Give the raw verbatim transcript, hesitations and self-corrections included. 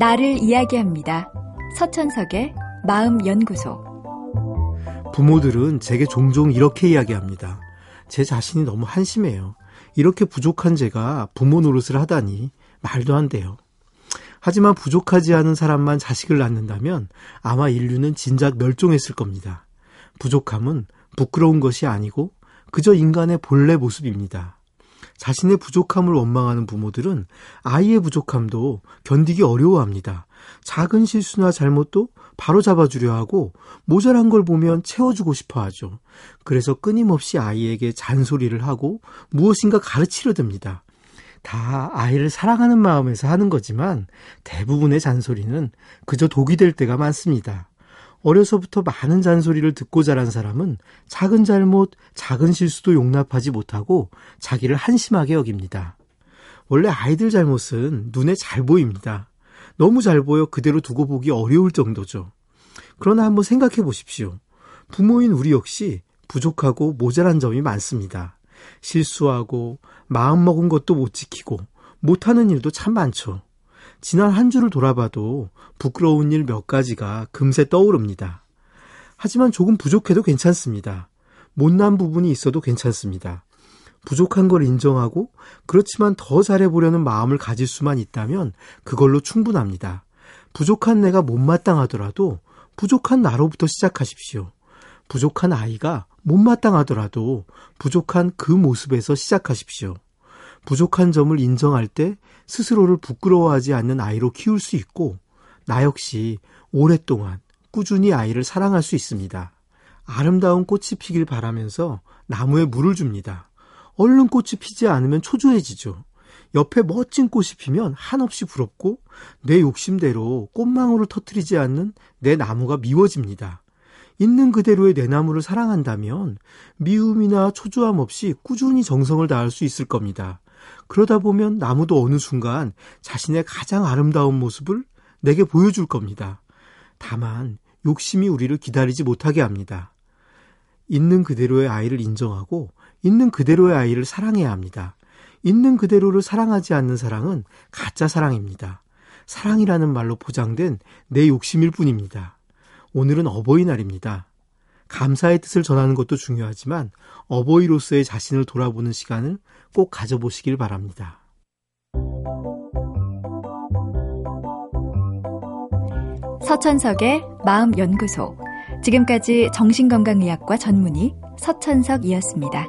나를 이야기합니다. 서천석의 마음연구소. 부모들은 제게 종종 이렇게 이야기합니다. 제 자신이 너무 한심해요. 이렇게 부족한 제가 부모 노릇을 하다니 말도 안 돼요. 하지만 부족하지 않은 사람만 자식을 낳는다면 아마 인류는 진작 멸종했을 겁니다. 부족함은 부끄러운 것이 아니고 그저 인간의 본래 모습입니다. 자신의 부족함을 원망하는 부모들은 아이의 부족함도 견디기 어려워합니다. 작은 실수나 잘못도 바로 잡아주려 하고 모자란 걸 보면 채워주고 싶어 하죠. 그래서 끊임없이 아이에게 잔소리를 하고 무엇인가 가르치려 듭니다. 다 아이를 사랑하는 마음에서 하는 거지만 대부분의 잔소리는 그저 독이 될 때가 많습니다. 어려서부터 많은 잔소리를 듣고 자란 사람은 작은 잘못, 작은 실수도 용납하지 못하고 자기를 한심하게 여깁니다. 원래 아이들 잘못은 눈에 잘 보입니다. 너무 잘 보여 그대로 두고 보기 어려울 정도죠. 그러나 한번 생각해 보십시오. 부모인 우리 역시 부족하고 모자란 점이 많습니다. 실수하고 마음먹은 것도 못 지키고 못하는 일도 참 많죠. 지난 한 주를 돌아봐도 부끄러운 일 몇 가지가 금세 떠오릅니다. 하지만 조금 부족해도 괜찮습니다. 못난 부분이 있어도 괜찮습니다. 부족한 걸 인정하고 그렇지만 더 잘해보려는 마음을 가질 수만 있다면 그걸로 충분합니다. 부족한 내가 못마땅하더라도 부족한 나로부터 시작하십시오. 부족한 아이가 못마땅하더라도 부족한 그 모습에서 시작하십시오. 부족한 점을 인정할 때 스스로를 부끄러워하지 않는 아이로 키울 수 있고 나 역시 오랫동안 꾸준히 아이를 사랑할 수 있습니다. 아름다운 꽃이 피길 바라면서 나무에 물을 줍니다. 얼른 꽃이 피지 않으면 초조해지죠. 옆에 멋진 꽃이 피면 한없이 부럽고 내 욕심대로 꽃망울을 터뜨리지 않는 내 나무가 미워집니다. 있는 그대로의 내 나무를 사랑한다면 미움이나 초조함 없이 꾸준히 정성을 다할 수 있을 겁니다. 그러다 보면 나무도 어느 순간 자신의 가장 아름다운 모습을 내게 보여줄 겁니다. 다만 욕심이 우리를 기다리지 못하게 합니다. 있는 그대로의 아이를 인정하고 있는 그대로의 아이를 사랑해야 합니다. 있는 그대로를 사랑하지 않는 사랑은 가짜 사랑입니다. 사랑이라는 말로 포장된 내 욕심일 뿐입니다. 오늘은 어버이날입니다. 감사의 뜻을 전하는 것도 중요하지만 어버이로서의 자신을 돌아보는 시간을 꼭 가져보시길 바랍니다. 서천석의 마음연구소. 지금까지 정신건강의학과 전문의 서천석이었습니다.